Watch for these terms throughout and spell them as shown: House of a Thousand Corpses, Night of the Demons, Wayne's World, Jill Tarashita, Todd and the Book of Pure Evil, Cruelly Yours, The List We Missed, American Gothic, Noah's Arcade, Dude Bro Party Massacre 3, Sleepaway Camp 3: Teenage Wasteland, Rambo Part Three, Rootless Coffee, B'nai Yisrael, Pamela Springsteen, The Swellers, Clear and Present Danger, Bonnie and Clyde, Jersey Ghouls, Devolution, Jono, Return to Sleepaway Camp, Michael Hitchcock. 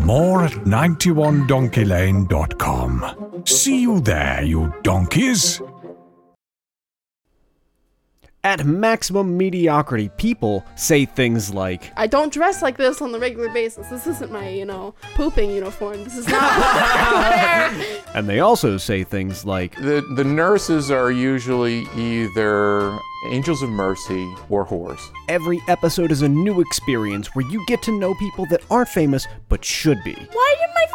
More at 91donkeylane.com. See you there, you donkeys. At maximum mediocrity, people say things like, I don't dress like this on the regular basis. This isn't my, pooping uniform. This is not my underwear. And they also say things like, the nurses are usually either angels of mercy or whores. Every episode is a new experience where you get to know people that aren't famous but should be. Why did my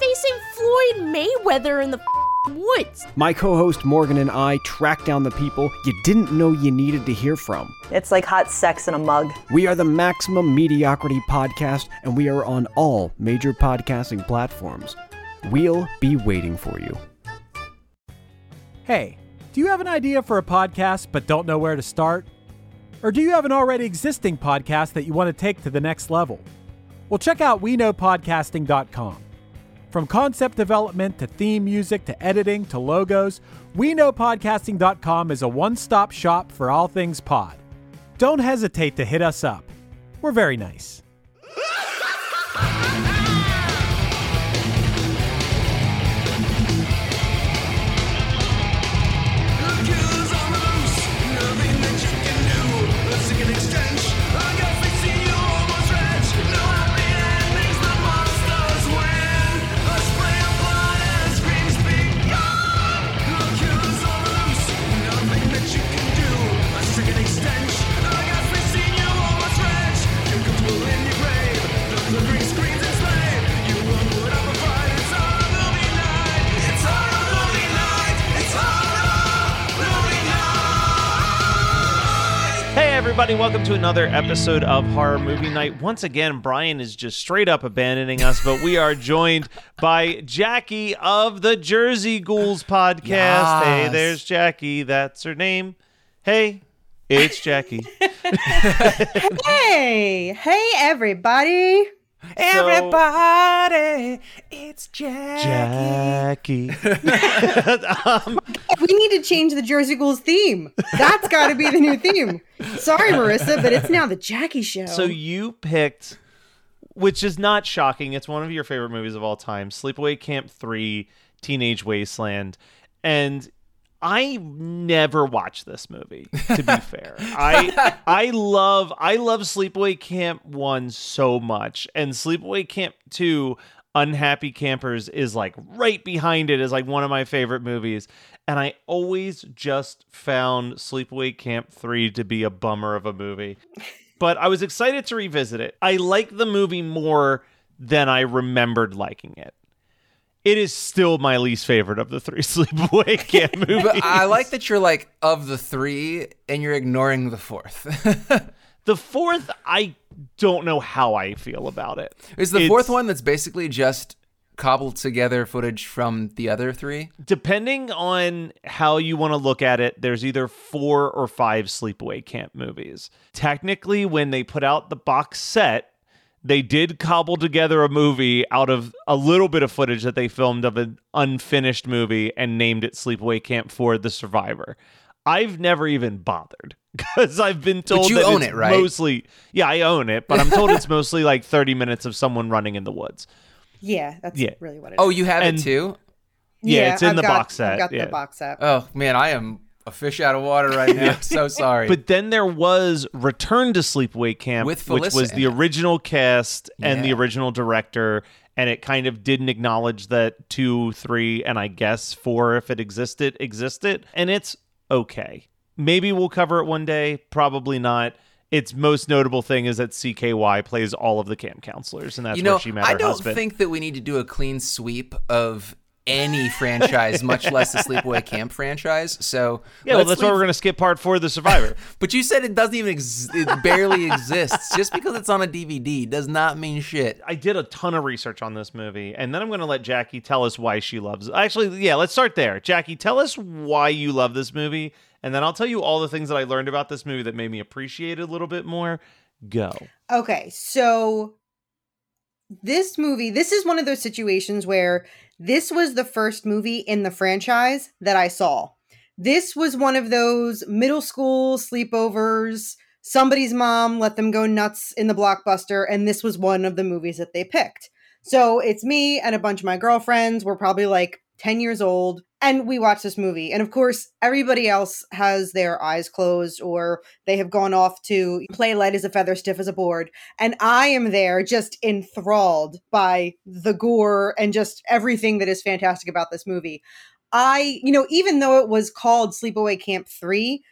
facing Floyd Mayweather in the woods? My co-host Morgan and I track down the people you didn't know you needed to hear from. It's like hot sex in a mug. We are the Maximum Mediocrity Podcast, and we are on all major podcasting platforms. We'll be waiting for you. Hey, do you have an idea for a podcast but don't know where to start? Or do you have an already existing podcast that you want to take to the next level? Well, check out WeKnowPodcasting.com. From concept development to theme music to editing to logos, WeKnowPodcasting.com is a one-stop shop for all things pod. Don't hesitate to hit us up. We're very nice. Everybody, welcome to another episode of Horror Movie Night. Once again, Brian is just straight up abandoning us, but we are joined by Jackie of the Jersey Ghouls podcast. Yes. Hey, there's Jackie. That's her name. Hey, it's Jackie. Hey, everybody. Everybody, it's Jackie. We need to change the Jersey Ghouls theme. That's got to be the new theme. Sorry, Marissa, but it's now the Jackie Show. So you picked, which is not shocking, it's one of your favorite movies of all time, Sleepaway Camp 3, Teenage Wasteland. And I never watched this movie, to be fair. I love Sleepaway Camp 1 so much, and Sleepaway Camp 2, Unhappy Campers, is like right behind it, is like one of my favorite movies. And I always just found Sleepaway Camp 3 to be a bummer of a movie. But I was excited to revisit it. I liked the movie more than I remembered liking it. It is still my least favorite of the three Sleepaway Camp movies. But I like that you're like, of the three, and you're ignoring the fourth. The fourth, I don't know how I feel about it. Is the fourth one that's basically just cobbled together footage from the other three? Depending on how you want to look at it, there's either 4 or 5 Sleepaway Camp movies. Technically, when they put out the box set, they did cobble together a movie out of a little bit of footage that they filmed of an unfinished movie and named it Sleepaway Camp 4: The Survivor. I've never even bothered because I've been told that it's mostly... Yeah, I own it, but I'm told it's mostly like 30 minutes of someone running in the woods. Yeah, that's really what it is. Oh, you have it too? Yeah, it's in the box set. I've got the box set. Oh, man, I am a fish out of water right now. So sorry. But then there was Return to Sleepaway Camp, which was the original cast and the original director, and it kind of didn't acknowledge that 2, 3, and I guess 4, if it existed. And it's okay. Maybe we'll cover it one day. Probably not. Its most notable thing is that CKY plays all of the camp counselors, and that's where she met her husband. I don't think that we need to do a clean sweep of any franchise, much less the Sleepaway Camp franchise. So yeah, well, that's why we're going to skip part 4 of The Survivor. But you said it doesn't even it barely exists. Just because it's on a DVD does not mean shit. I did a ton of research on this movie, and then I'm going to let Jackie tell us why she loves it. Actually, yeah, let's start there. Jackie, tell us why you love this movie, and then I'll tell you all the things that I learned about this movie that made me appreciate it a little bit more. Go. Okay, so this movie, this is one of those situations where this was the first movie in the franchise that I saw. This was one of those middle school sleepovers, somebody's mom let them go nuts in the Blockbuster, and this was one of the movies that they picked. So it's me and a bunch of my girlfriends. We're probably like 10 years old, and we watch this movie. And of course, everybody else has their eyes closed, or they have gone off to play light as a feather, stiff as a board. And I am there just enthralled by the gore and just everything that is fantastic about this movie. Even though it was called Sleepaway Camp 3,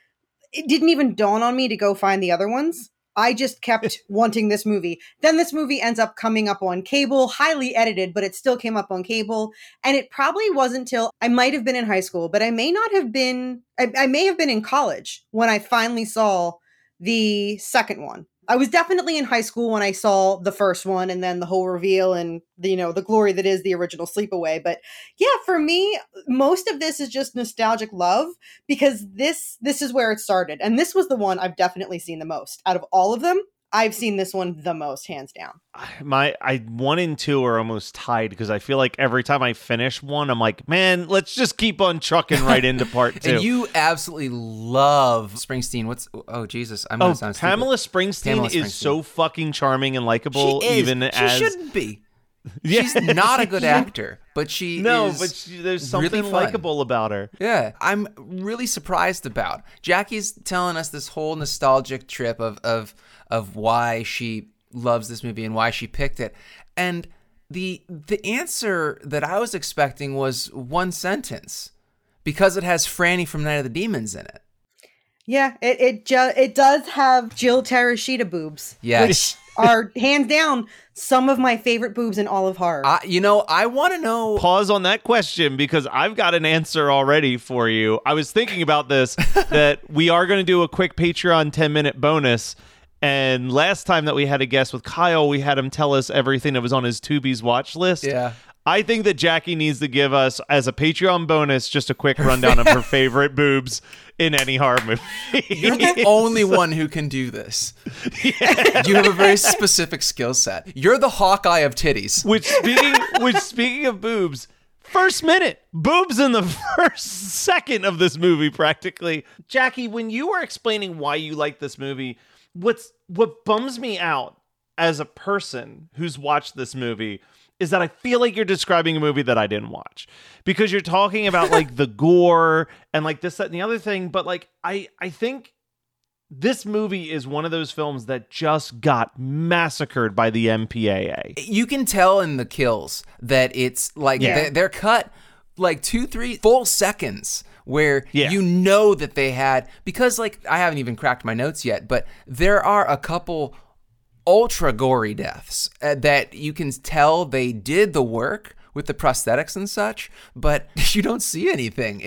it didn't even dawn on me to go find the other ones. I just kept wanting this movie. Then this movie ends up coming up on cable, highly edited, but it still came up on cable. And it probably wasn't till I might have been in high school, but I may not have been, I may have been in college when I finally saw the second one. I was definitely in high school when I saw the first one, and then the whole reveal and the glory that is the original Sleepaway. But yeah, for me, most of this is just nostalgic love, because this is where it started. And this was the one I've definitely seen the most. Out of all of them, I've seen this one the most, hands down. My 1 and 2 are almost tied, because I feel like every time I finish one, I'm like, man, let's just keep on trucking right into part 2. And you absolutely love Springsteen. Pamela Springsteen. Pamela Springsteen is so fucking charming and likable. She shouldn't be. Yeah. She's not a good actor, but there's something really likable about her. Yeah, I'm really surprised about. Jackie's telling us this whole nostalgic trip of why she loves this movie and why she picked it. And the answer that I was expecting was one sentence, because it has Franny from Night of the Demons in it. Yeah, it does have Jill Tarashita boobs. Yes. Which are hands down some of my favorite boobs in all of horror. I want to know. Pause on that question, because I've got an answer already for you. I was thinking about this, that we are going to do a quick Patreon 10-minute bonus. And last time that we had a guest with Kyle, we had him tell us everything that was on his Tubi's watch list. Yeah. I think that Jackie needs to give us, as a Patreon bonus, just a quick rundown of her favorite boobs in any horror movie. You're the only one who can do this. Yeah. You have a very specific skill set. You're the Hawkeye of titties. Which speaking of boobs, first minute, boobs in the first second of this movie, practically. Jackie, when you were explaining why you like this movie, what bums me out as a person who's watched this movie is that I feel like you're describing a movie that I didn't watch, because you're talking about like the gore and like this, that, and the other thing. But like, I think this movie is one of those films that just got massacred by the MPAA. You can tell in the kills that it's like, they're cut like 2-3 full seconds where that they had, because like, I haven't even cracked my notes yet, but there are a couple ultra gory deaths that you can tell they did the work with the prosthetics and such, but you don't see anything.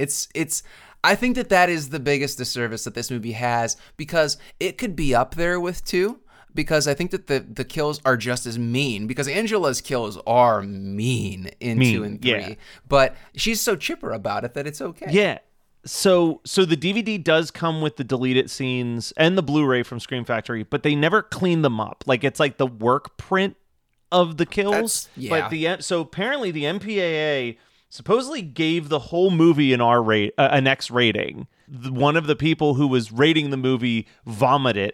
I think that is the biggest disservice that this movie has, because it could be up there with 2, because I think that the kills are just as mean, because Angela's kills are mean in 2 and 3, but she's so chipper about it that it's okay. Yeah. So the DVD does come with the deleted scenes and the Blu-ray from Scream Factory, but they never clean them up. Like, it's like the work print of the kills. But so apparently the MPAA supposedly gave the whole movie an X rating. One of the people who was rating the movie vomited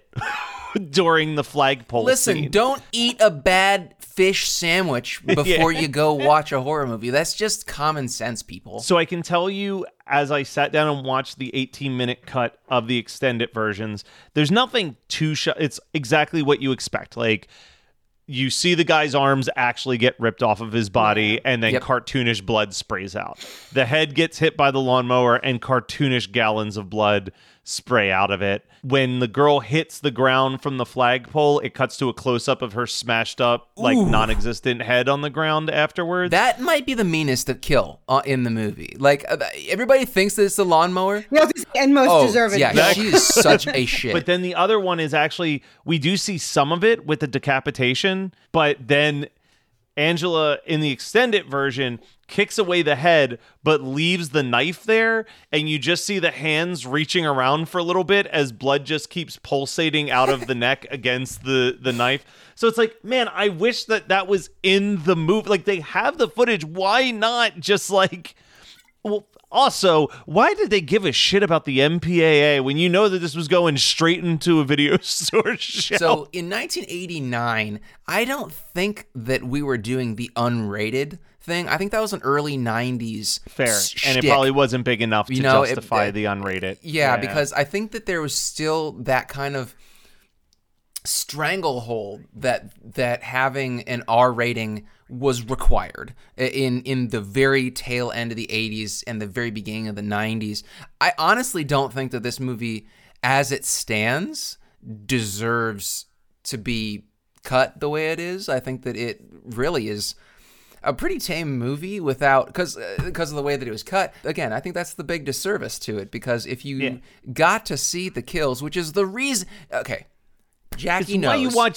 during the flagpole scene. Don't eat a bad fish sandwich before you go watch a horror movie. That's just common sense, people. So I can tell you, as I sat down and watched the 18-minute cut of the extended versions, there's nothing too it's exactly what you expect. Like, you see the guy's arms actually get ripped off of his body, and then cartoonish blood sprays out. The head gets hit by the lawnmower, and cartoonish gallons of blood spray out of it. When the girl hits the ground from the flagpole, it cuts to a close-up of her smashed up, like, non-existent head on the ground afterwards. That might be the meanest of kill in the movie. Like, everybody thinks that it's the lawnmower. No, and most deserve it. Yeah, she is such a shit. But then the other one is actually, we do see some of it with the decapitation, but then Angela, in the extended version, kicks away the head, but leaves the knife there, and you just see the hands reaching around for a little bit as blood just keeps pulsating out of the neck against the knife. So it's like, man, I wish that was in the movie. Like, they have the footage. Why not just, like... Well, also, why did they give a shit about the MPAA when you know that this was going straight into a video store shelf? So in 1989, I don't think that we were doing the unrated thing. I think that was an early 90s shtick. And it probably wasn't big enough to justify the unrated. Yeah, because I think that there was still that kind of stranglehold that having an R rating was required in the very tail end of the 80s and the very beginning of the 90s. I honestly don't think that this movie, as it stands, deserves to be cut the way it is. I think that it really is a pretty tame movie because of the way that it was cut. Again, I think that's the big disservice to it, because if you got to see the kills, which is the reason... Okay. Jackie knows. Why you watch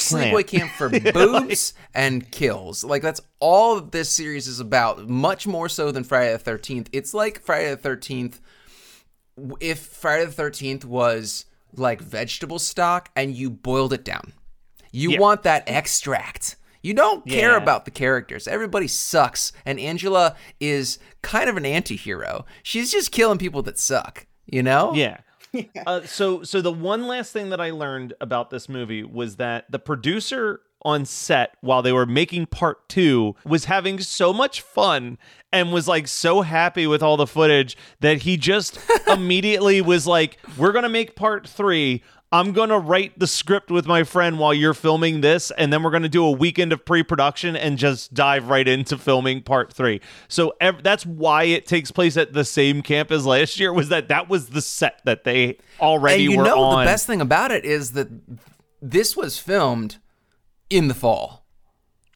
Sleepaway Camp for boobs and kills. Like, that's all this series is about, much more so than Friday the 13th. It's like Friday the 13th. If Friday the 13th was like vegetable stock and you boiled it down, you want that extract. You don't care about the characters. Everybody sucks. And Angela is kind of an anti-hero. She's just killing people that suck, you know? Yeah. Yeah. So the one last thing that I learned about this movie was that the producer on set, while they were making part 2, was having so much fun and was like so happy with all the footage that he just immediately was like, we're going to make part 3. I'm going to write the script with my friend while you're filming this, and then we're going to do a weekend of pre-production and just dive right into filming part 3. So that's why it takes place at the same camp as last year, was that was the set that they already were on. And you know the best thing about it is that this was filmed in the fall.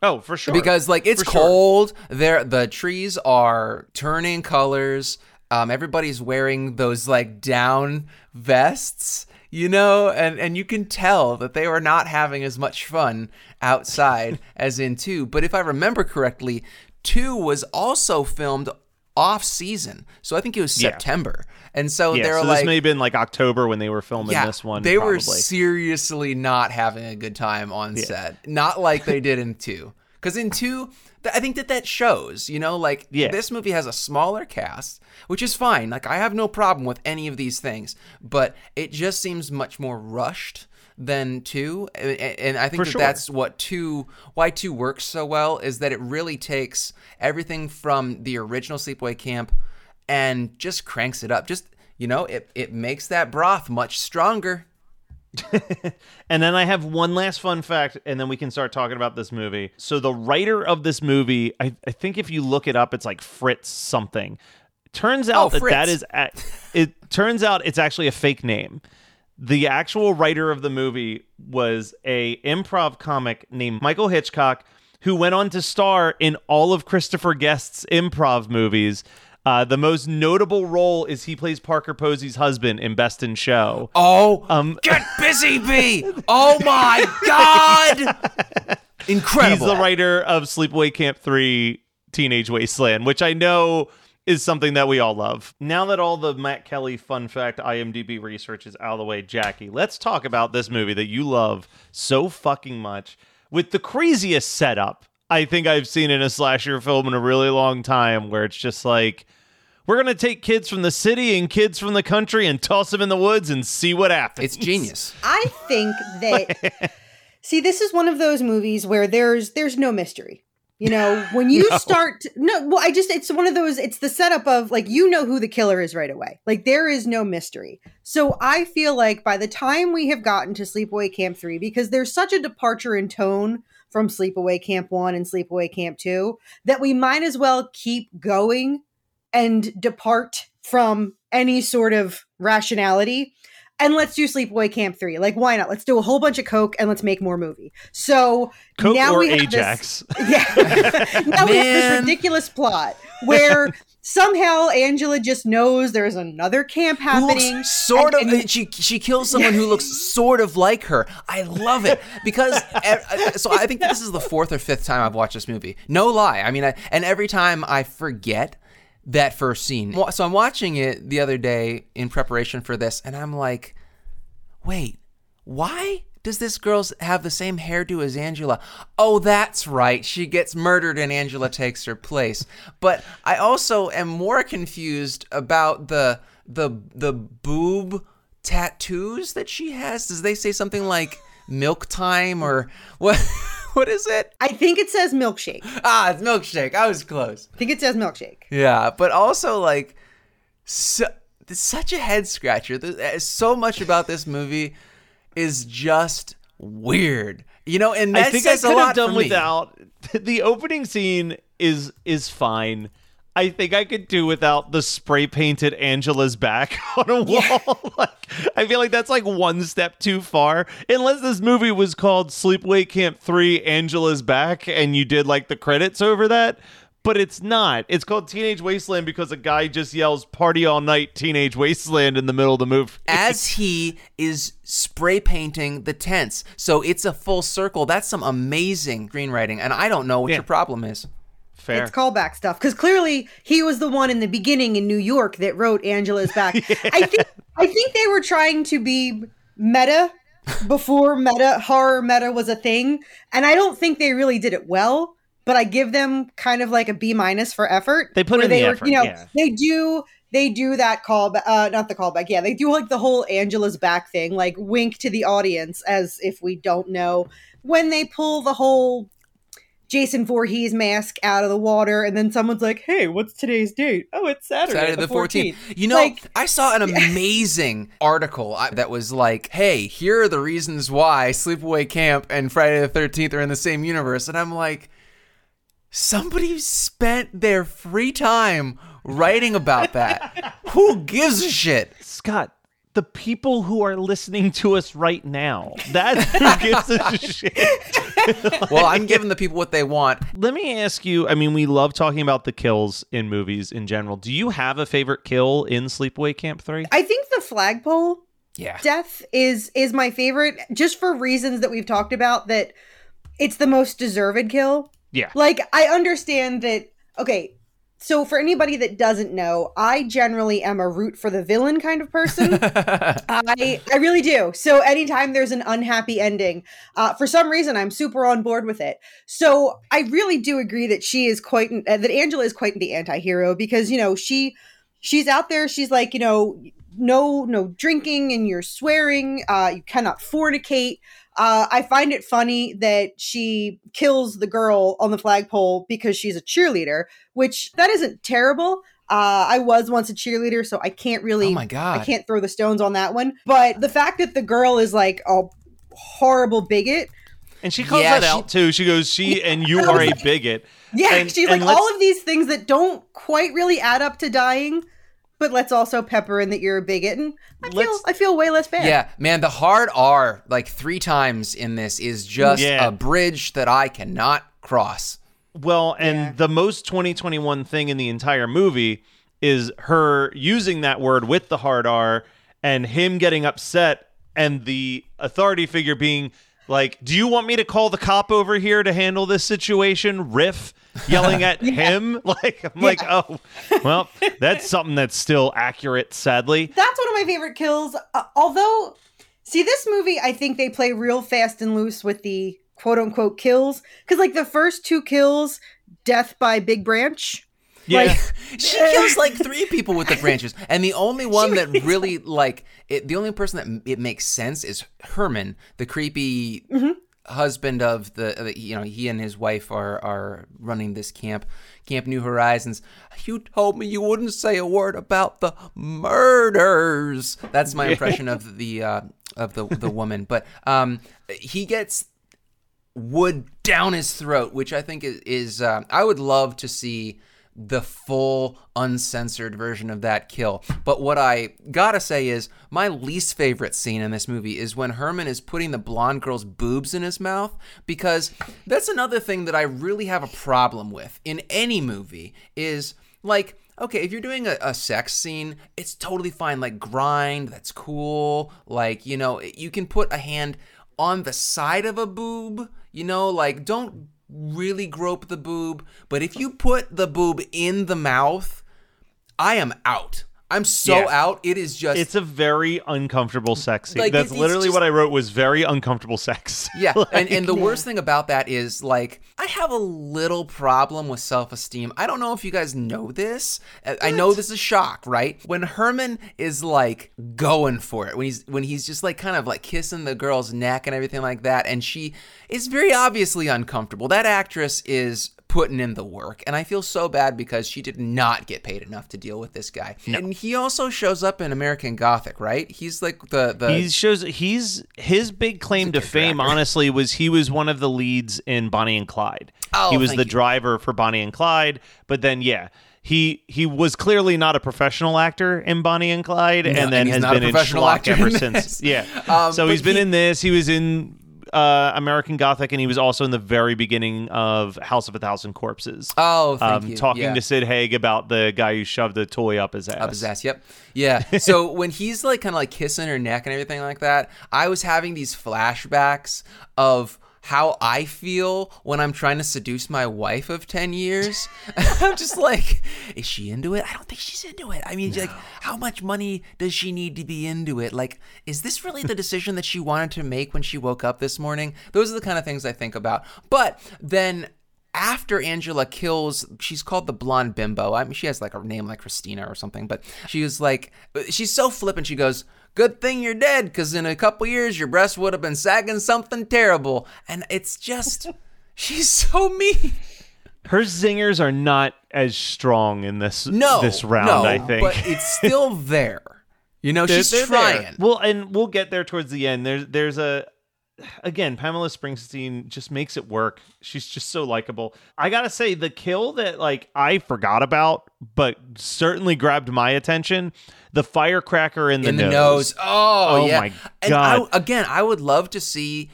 Oh, for sure. Because, like, it's cold. There, the trees are turning colors. Everybody's wearing those, like, down vests. You know, and you can tell that they were not having as much fun outside as in 2. But if I remember correctly, 2 was also filmed off season. So I think it was September. And so they were so like... this may have been like October when they were filming this one. They were seriously not having a good time on set. Not like they did in 2. Because in 2... I think that shows, you know, like this movie has a smaller cast, which is fine. Like, I have no problem with any of these things, but it just seems much more rushed than 2. And I think that's what why 2 works so well, is that it really takes everything from the original Sleepaway Camp and just cranks it up. Just, you know, it makes that broth much stronger. And then I have one last fun fact, and then we can start talking about this movie. So the writer of this movie, I think if you look it up, it's like Fritz something. Turns out it's actually a fake name. The actual writer of the movie was a improv comic named Michael Hitchcock, who went on to star in all of Christopher Guest's improv movies. The most notable role is he plays Parker Posey's husband in Best in Show. Oh, get busy, B! Oh my God! Incredible. He's the writer of Sleepaway Camp 3: Teenage Wasteland, which I know is something that we all love. Now that all the Matt Kelly fun fact IMDb research is out of the way, Jackie, let's talk about this movie that you love so fucking much, with the craziest setup I think I've seen in a slasher film in a really long time, where it's just like, we're going to take kids from the city and kids from the country and toss them in the woods and see what happens. It's genius. I think that, see, this is one of those movies where there's no mystery. You know, when you it's one of those, it's the setup of, like, you know who the killer is right away. Like, there is no mystery. So I feel like by the time we have gotten to Sleepaway Camp 3, because there's such a departure in tone from Sleepaway Camp 1 and Sleepaway Camp 2, that we might as well keep going and depart from any sort of rationality. And let's do Sleepaway Camp 3. Like, why not? Let's do a whole bunch of coke and let's make more movie. So coke now we have Ajax. We have this ridiculous plot where somehow Angela just knows there is another camp happening. She kills someone who looks sort of like her. I love it because so I think this is the fourth or fifth time I've watched this movie. No lie. I mean, and every time I forget that first scene. So I'm watching it the other day in preparation for this, and I'm like, wait, why does this girl have the same hairdo as Angela? Oh, that's right. She gets murdered and Angela takes her place. But I also am more confused about the boob tattoos that she has. Does they say something like milk time or what? What is it? I think it says milkshake. Ah, it's milkshake. I was close. I think it says milkshake. Yeah, but also like such a head scratcher. So much about this movie is just weird. You know, and that says a lot for me. I think I could have done without. The opening scene is fine. I think I could do without the spray-painted Angela's back on a wall. Yeah. I feel like that's like one step too far. Unless this movie was called Sleepaway Camp 3 Angela's Back and you did like the credits over that. But it's not. It's called Teenage Wasteland because a guy just yells party all night Teenage Wasteland in the middle of the movie. As he is spray painting the tents. So it's a full circle. That's some amazing screenwriting. And I don't know what your problem is. Fair. It's callback stuff because clearly he was the one in the beginning in New York that wrote Angela's Back. Yeah. I think they were trying to be meta before horror meta was a thing, and I don't think they really did it well. But I give them kind of like a B- for effort. They put in the effort. They do that callback, not the callback. Yeah, they do like the whole Angela's Back thing, like wink to the audience as if we don't know when they pull the whole Jason Voorhees mask out of the water, and then someone's like, hey, what's today's date? Oh, it's Saturday the 14th. You know, I saw an amazing article that was like, hey, here are the reasons why Sleepaway Camp and Friday the 13th are in the same universe. And I'm like, somebody spent their free time writing about that. Who gives a shit? Scott, the people who are listening to us right now. That's who gives a shit. Well, I'm giving the people what they want. Let me ask you, I mean, we love talking about the kills in movies in general. Do you have a favorite kill in Sleepaway Camp 3? I think the flagpole death is my favorite, just for reasons that we've talked about, that it's the most deserved kill. Yeah. Like, I understand that, okay, so for anybody that doesn't know, I generally am a root for the villain kind of person. I really do. So anytime there's an unhappy ending, for some reason, I'm super on board with it. So I really do agree that that Angela is quite the anti-hero because, you know, she's out there. She's like, you know, no drinking and you're swearing. You cannot fornicate. I find it funny that she kills the girl on the flagpole because she's a cheerleader, which that isn't terrible. I was once a cheerleader, so I can't really, I can't throw the stones on that one. But the fact that the girl is like a horrible bigot. And she calls that out too. She goes, and you are a bigot. Yeah, and she's like all of these things that don't quite really add up to dying. But let's also pepper in that you're a bigot, and I feel way less bad. Yeah, man, the hard R, like 3 times in this, is just a bridge that I cannot cross. Well, and the most 2021 thing in the entire movie is her using that word with the hard R and him getting upset and the authority figure being like, do you want me to call the cop over here to handle this situation? Riff yelling at him. Like, I'm like, oh, well, that's something that's still accurate, sadly. That's one of my favorite kills. Although, see, this movie, I think they play real fast and loose with the quote unquote kills. Because like the first 2 kills, death by Big Branch. Yeah. Like, she kills like 3 people with the branches. And the only one that really like it, the only person that it makes sense is Herman, the creepy husband of the, you know, he and his wife are running this camp, Camp New Horizons. You told me you wouldn't say a word about the murders. That's my impression of the woman. But he gets wood down his throat, which I think is I would love to see the full uncensored version of that kill. But what I gotta say is my least favorite scene in this movie is when Herman is putting the blonde girl's boobs in his mouth, because that's another thing that I really have a problem with in any movie is, like, okay, if you're doing a sex scene, it's totally fine. Like, grind, that's cool. Like, you know, you can put a hand on the side of a boob, you know, like, don't really grope the boob. But if you put the boob in the mouth, I am out. I'm so out. It is just... It's a very uncomfortable sex scene. Like, that's literally just, what I wrote was very uncomfortable sex. Yeah, like, and the worst thing about that is, like, I have a little problem with self-esteem. I don't know if you guys know this. I know this is a shock, right? When Herman is, like, going for it, when he's just, like, kind of, like, kissing the girl's neck and everything like that, and she is very obviously uncomfortable. That actress is... putting in the work, and I feel so bad because she did not get paid enough to deal with this guy. No. And he also shows up in American Gothic, right? He's like the his big claim to fame, honestly, was he was one of the leads in Bonnie and Clyde. Oh, he was the driver for Bonnie and Clyde, but then he was clearly not a professional actor in Bonnie and Clyde, and then has been in schlock ever since. Yeah, so he's been in this. He was in American Gothic, and he was also in the very beginning of House of a Thousand Corpses. Oh, thank you. Talking to Sid Haig about the guy who shoved a toy up his ass. Up his ass, yep. Yeah, so when he's like kind of like kissing her neck and everything like that, I was having these flashbacks of how I feel when I'm trying to seduce my wife of 10 years. I'm just like, is she into it? I don't think she's into it. I mean, no. Like, how much money does she need to be into it? Like, is this really the decision that she wanted to make when she woke up this morning? Those are the kind of things I think about. But then after Angela kills, she's called the blonde bimbo. I mean, she has like a name like Christina or something, but she was like, she's so flippant. She goes, "Good thing you're dead, because in a couple years, your breasts would have been sagging something terrible." And it's just, she's so mean. Her zingers are not as strong in this round, I think. But it's still there. You know, she's trying. There. Well, and we'll get there towards the end. Again, Pamela Springsteen just makes it work. She's just so likable. I gotta say, the kill that like I forgot about, but certainly grabbed my attention, the firecracker in the nose. Oh yeah. My God. And I would love to see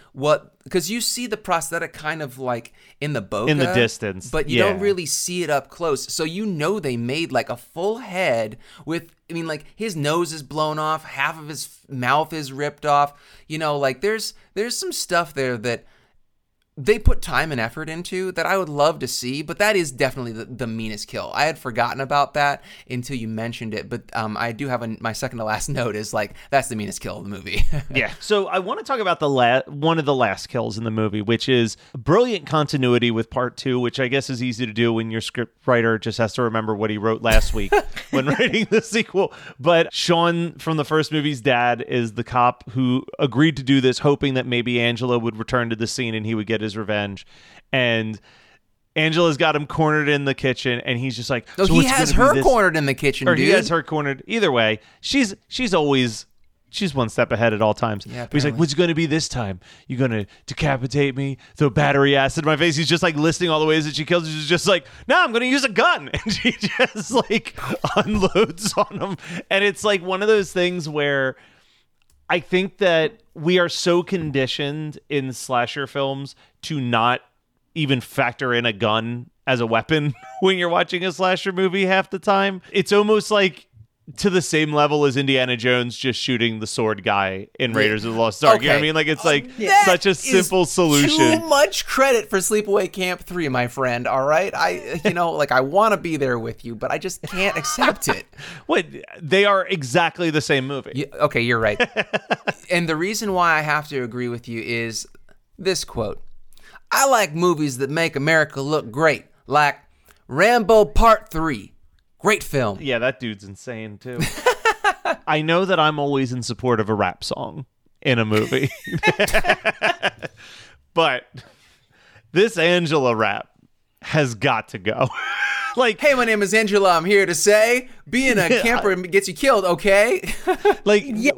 because you see the prosthetic kind of like in the bokeh. In the distance. But you don't really see it up close. So you know they made like a full head with, I mean, like his nose is blown off, half of his mouth is ripped off. You know, like there's some stuff there that they put time and effort into that I would love to see, but that is definitely the meanest kill. I had forgotten about that until you mentioned it, but I do have my second to last note is like, that's the meanest kill of the movie. Yeah. So I want to talk about one of the last kills in the movie, which is brilliant continuity with part two, which I guess is easy to do when your script writer just has to remember what he wrote last week when writing the sequel. But Sean from the first movie's dad is the cop who agreed to do this, hoping that maybe Angela would return to the scene and he would get his revenge, and Angela's got him cornered in the kitchen, and he's just like, he has her cornered in the kitchen, or dude. He has her cornered. Either way, she's one step ahead at all times. Yeah, but he's like, "What's going to be this time? You going to decapitate me? Throw battery acid in my face?" He's just like listing all the ways that she kills. She's just like, "No, I'm going to use a gun," and she just like unloads on him. And it's like one of those things where I think that we are so conditioned in slasher films to not even factor in a gun as a weapon when you're watching a slasher movie half the time. It's almost like to the same level as Indiana Jones just shooting the sword guy in Raiders of the Lost Ark. Okay. You know what I mean? Like, it's like such a simple solution. Too much credit for Sleepaway Camp 3, my friend, all right? I want to be there with you, but I just can't accept it. What? They are exactly the same movie. Okay, you're right. And the reason why I have to agree with you is this quote. "I like movies that make America look great, like Rambo Part 3. Great film." Yeah, that dude's insane, too. I know that I'm always in support of a rap song in a movie. But this Angela rap has got to go. Like, "Hey, my name is Angela. I'm here to say being a camper gets you killed, okay?" Like, yeah,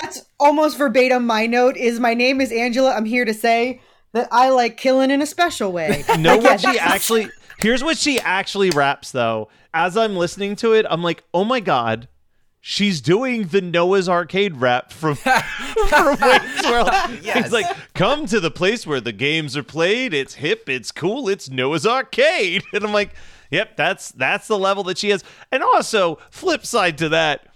that's almost verbatim. My note is, "My name is Angela. I'm here to say that I like killing in a special way." No, what she actually... Here's what she actually raps, though. As I'm listening to it, I'm like, oh my God, she's doing the Noah's Arcade rap from Wayne's World. Yes. It's like, come to the place where the games are played. It's hip, it's cool, it's Noah's Arcade. And I'm like, yep, that's the level that she has. And also, flip side to that,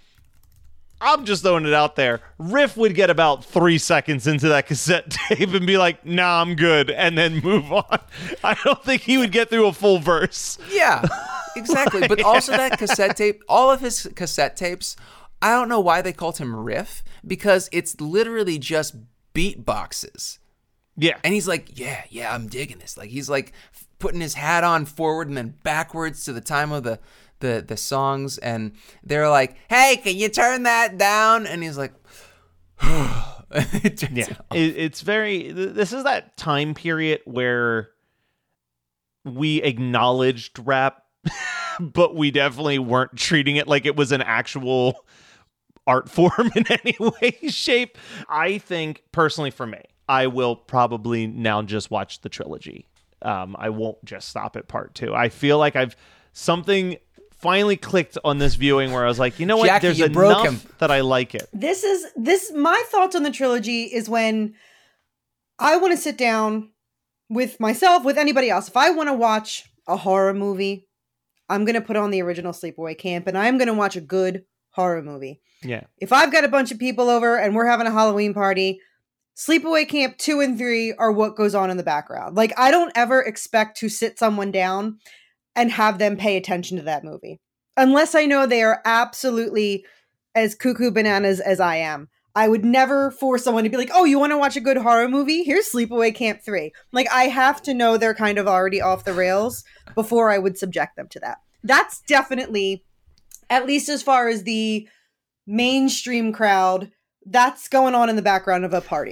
I'm just throwing it out there. Riff would get about 3 seconds into that cassette tape and be like, nah, I'm good, and then move on. I don't think he would get through a full verse. Yeah, exactly. But also that cassette tape, all of his cassette tapes, I don't know why they called him Riff, because it's literally just beatboxes. Yeah. And he's like, yeah, I'm digging this. Like, he's like putting his hat on forward and then backwards to the time of the songs, and they're like, hey, can you turn that down? And he's like, it's very, this is that time period where we acknowledged rap, but we definitely weren't treating it like it was an actual art form in any way, shape. I think, personally for me, I will probably now just watch the trilogy. I won't just stop at part two. I feel like something finally clicked on this viewing where I was like, you know what, Jackie, there's enough that I like it. This is my thoughts on the trilogy is when I want to sit down with myself, with anybody else. If I want to watch a horror movie, I'm going to put on the original Sleepaway Camp, and I'm going to watch a good horror movie. Yeah. If I've got a bunch of people over and we're having a Halloween party, Sleepaway Camp 2 and 3 are what goes on in the background. Like, I don't ever expect to sit someone down and have them pay attention to that movie. Unless I know they are absolutely as cuckoo bananas as I am. I would never force someone to be like, oh, you want to watch a good horror movie? Here's Sleepaway Camp 3. Like, I have to know they're kind of already off the rails before I would subject them to that. That's definitely, at least as far as the mainstream crowd, that's going on in the background of a party.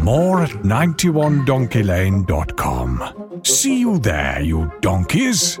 More at 91donkeylane.com. See you there, you donkeys.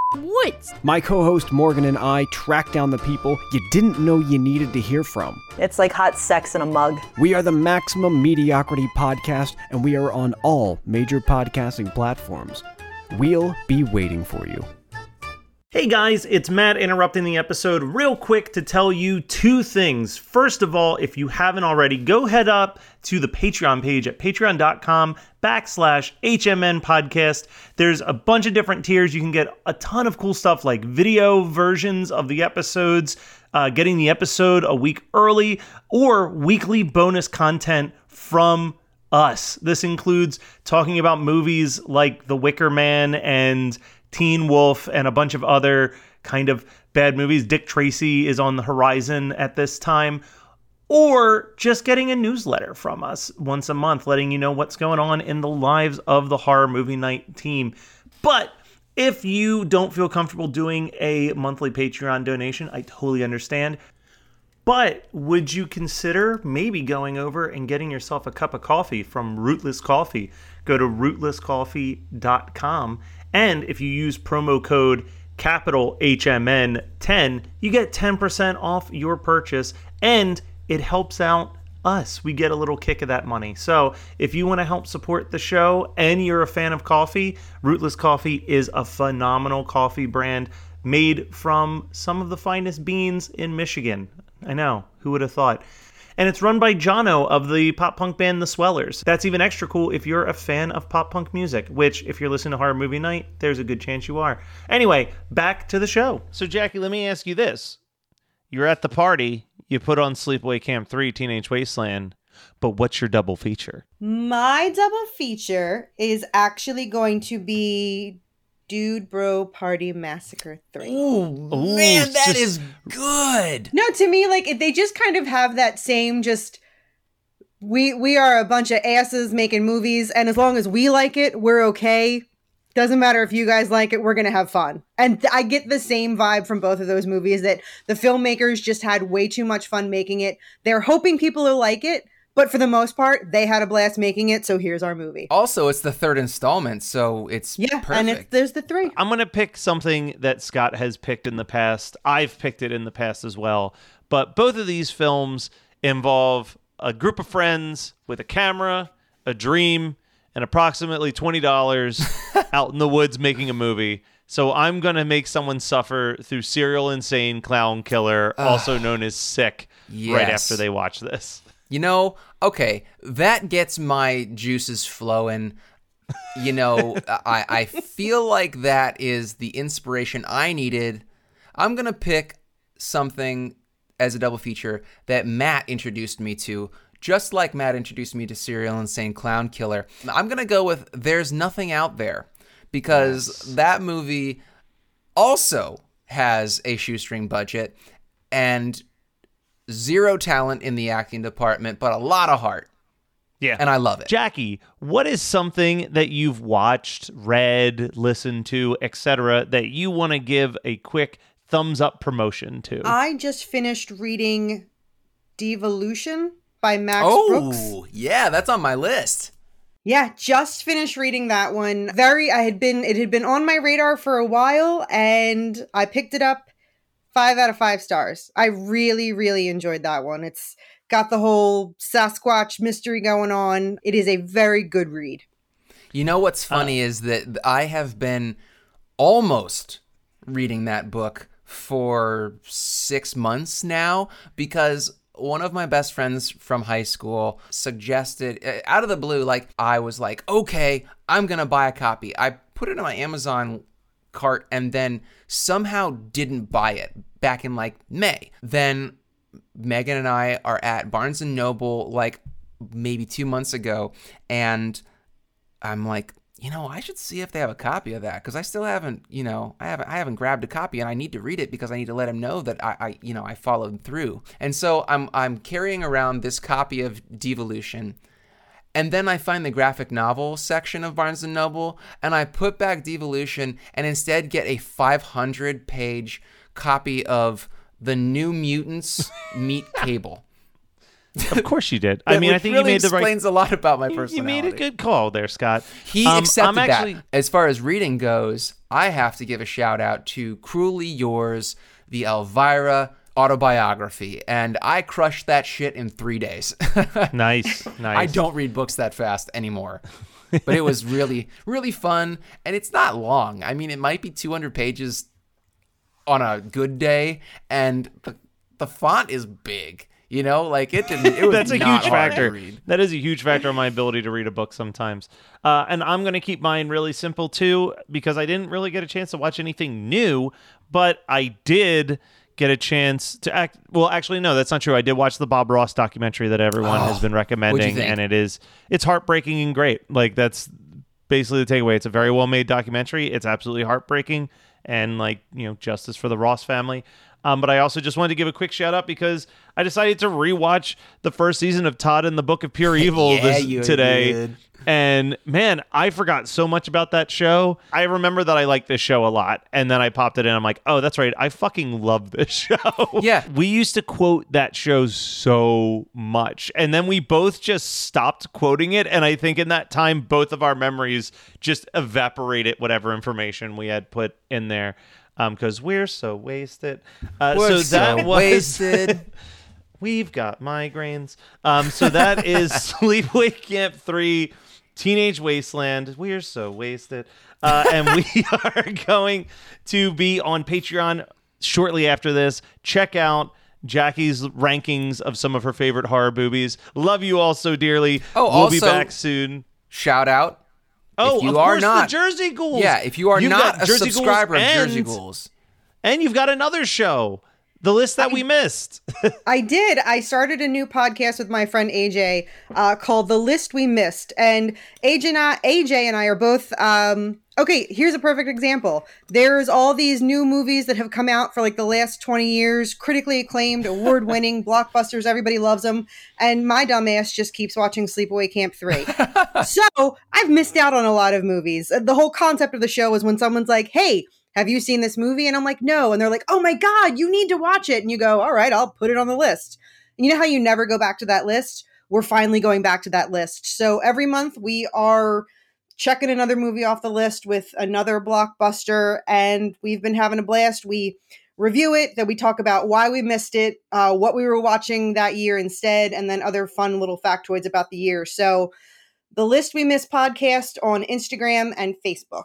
woods? My co-host Morgan and I track down the people you didn't know you needed to hear from. It's like hot sex in a mug. We are the Maximum Mediocrity Podcast, and we are on all major podcasting platforms. We'll be waiting for you. Hey guys, it's Matt interrupting the episode real quick to tell you two things. First of all, if you haven't already, go head up to the Patreon page at patreon.com/HMN podcast. There's a bunch of different tiers. You can get a ton of cool stuff like video versions of the episodes, getting the episode a week early, or weekly bonus content from us. This includes talking about movies like The Wicker Man and Teen Wolf and a bunch of other kind of bad movies. Dick Tracy is on the horizon at this time. Or just getting a newsletter from us once a month, letting you know what's going on in the lives of the Horror Movie Night team. But if you don't feel comfortable doing a monthly Patreon donation, I totally understand. But would you consider maybe going over and getting yourself a cup of coffee from Rootless Coffee? Go to rootlesscoffee.com. And if you use promo code HMN10, you get 10% off your purchase, and it helps out us. We get a little kick of that money. So if you want to help support the show and you're a fan of coffee, Rootless Coffee is a phenomenal coffee brand made from some of the finest beans in Michigan. I know, who would have thought? And it's run by Jono of the pop punk band The Swellers. That's even extra cool if you're a fan of pop punk music, which if you're listening to Horror Movie Night, there's a good chance you are. Anyway, back to the show. So Jackie, let me ask you this. You're at the party. You put on Sleepaway Camp 3, Teenage Wasteland, but what's your double feature? My double feature is actually going to be Dude Bro Party Massacre 3. Ooh, man, that is good. No, to me, like, they just kind of have that same just... We are a bunch of asses making movies, and as long as we like it, we're okay. Doesn't matter if you guys like it, we're going to have fun. And I get the same vibe from both of those movies, that the filmmakers just had way too much fun making it. They're hoping people will like it, but for the most part, they had a blast making it, so here's our movie. Also, it's the third installment, so it's perfect. And there's the three. I'm going to pick something that Scott has picked in the past. I've picked it in the past as well. But both of these films involve... a group of friends with a camera, a dream, and approximately $20 out in the woods making a movie. So I'm going to make someone suffer through Serial Insane Clown Killer, also known as Sick, right after they watch this. You know, okay, that gets my juices flowing. You know, I feel like that is the inspiration I needed. I'm going to pick something... as a double feature that Matt introduced me to, just like Matt introduced me to Serial Insane Clown Killer. I'm going to go with There's Nothing Out There, because that movie also has a shoestring budget and zero talent in the acting department, but a lot of heart. Yeah. And I love it. Jackie, what is something that you've watched, read, listened to, etc., that you want to give a quick thumbs up promotion too? I just finished reading Devolution by Max Brooks. Oh, yeah, that's on my list. Yeah, just finished reading that one. It had been on my radar for a while, and I picked it up. 5 out of 5 stars. I really, really enjoyed that one. It's got the whole Sasquatch mystery going on. It is a very good read. You know what's funny is that I have been almost reading that book for 6 months now, because one of my best friends from high school suggested out of the blue, like, I was like, okay, I'm gonna buy a copy. I put it in my Amazon cart and then somehow didn't buy it back in like May. Then Megan and I are at Barnes and Noble like maybe 2 months ago, and I'm like, you know, I should see if they have a copy of that, because I still haven't, you know, I haven't grabbed a copy, and I need to read it because I need to let him know that I followed through. And so I'm carrying around this copy of Devolution, and then I find the graphic novel section of Barnes & Noble, and I put back Devolution and instead get a 500-page copy of The New Mutants Meet Cable. Of course you did. I mean, I think really you made the right... explains a lot about my personality. You made a good call there, Scott. He accepted that. As far as reading goes, I have to give a shout out to Cruelly Yours, the Elvira autobiography, and I crushed that shit in 3 days. Nice. I don't read books that fast anymore. But it was really, really fun, and it's not long. I mean, it might be 200 pages on a good day, and the font is big. You know, like it was that's a huge factor. That is a huge factor on my ability to read a book sometimes. And I'm going to keep mine really simple too, because I didn't really get a chance to watch anything new, but I did get a chance to act. Well, actually, no, that's not true. I did watch the Bob Ross documentary that everyone has been recommending, and it's heartbreaking and great. Like, that's basically the takeaway. It's a very well-made documentary. It's absolutely heartbreaking, and like, you know, justice for the Ross family. But I also just wanted to give a quick shout out because I decided to rewatch the first season of Todd and the Book of Pure Evil today. Did. And man, I forgot so much about that show. I remember that I liked this show a lot. And then I popped it in. I'm like, oh, that's right. I fucking love this show. Yeah. We used to quote that show so much. And then we both just stopped quoting it. And I think in that time, both of our memories just evaporated whatever information we had put in there. Because we're so wasted. Wasted. We've got migraines. So that is Sleepaway Camp 3, Teenage Wasteland. We're so wasted. And we are going to be on Patreon shortly after this. Check out Jackie's rankings of some of her favorite horror movies. Love you all so dearly. We'll be back soon. Shout out. If you are not the Jersey Ghouls. Yeah, if you are not a subscriber of Jersey Ghouls. And you've got another show The List That We Missed. I did. I started a new podcast with my friend AJ called The List We Missed. And AJ and I are both... okay, here's a perfect example. There's all these new movies that have come out for like the last 20 years, critically acclaimed, award-winning, blockbusters, everybody loves them. And my dumbass just keeps watching Sleepaway Camp 3. So I've missed out on a lot of movies. The whole concept of the show is when someone's like, hey... have you seen this movie? And I'm like, no. And they're like, oh my God, you need to watch it. And you go, all right, I'll put it on the list. And you know how you never go back to that list? We're finally going back to that list. So every month we are checking another movie off the list with another blockbuster. And we've been having a blast. We review it, then we talk about why we missed it, what we were watching that year instead, and then other fun little factoids about the year. So The List We Missed podcast on Instagram and Facebook.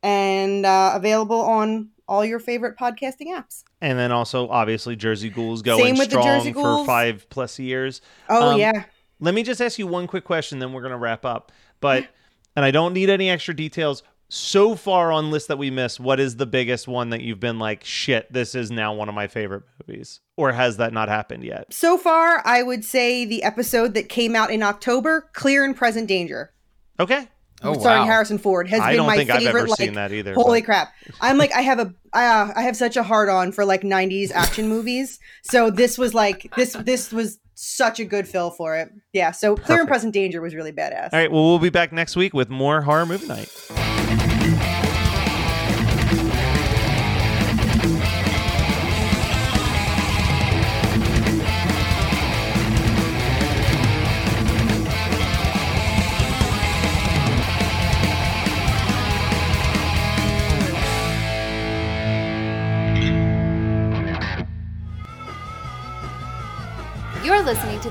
And available on all your favorite podcasting apps. And then also, obviously, Jersey Ghouls going strong for 5+ years. Oh, yeah. Let me just ask you one quick question, then we're going to wrap up. But, and I don't need any extra details. So far on List That We Missed, what is the biggest one that you've been like, shit, this is now one of my favorite movies? Or has that not happened yet? So far, I would say the episode that came out in October, Clear and Present Danger. Okay. Oh, starring Harrison Ford has been my favorite. I don't think I've ever seen that either. Holy crap! I'm like, I have such a hard on for like '90s action movies. So this was like this was such a good fill for it. Yeah. So perfect. Clear and Present Danger was really badass. All right. Well, we'll be back next week with more horror movie night. You're listening to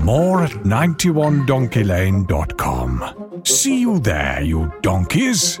More at 91donkeylane.com. See you there, you donkeys.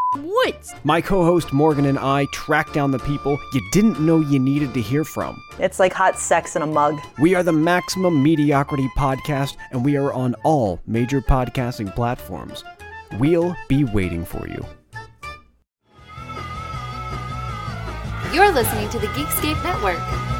woods? My co-host Morgan and I track down the people you didn't know you needed to hear from. It's like hot sex in a mug. We are the Maximum Mediocrity Podcast, and we are on all major podcasting platforms. We'll be waiting for you. You're listening to the Geekscape Network.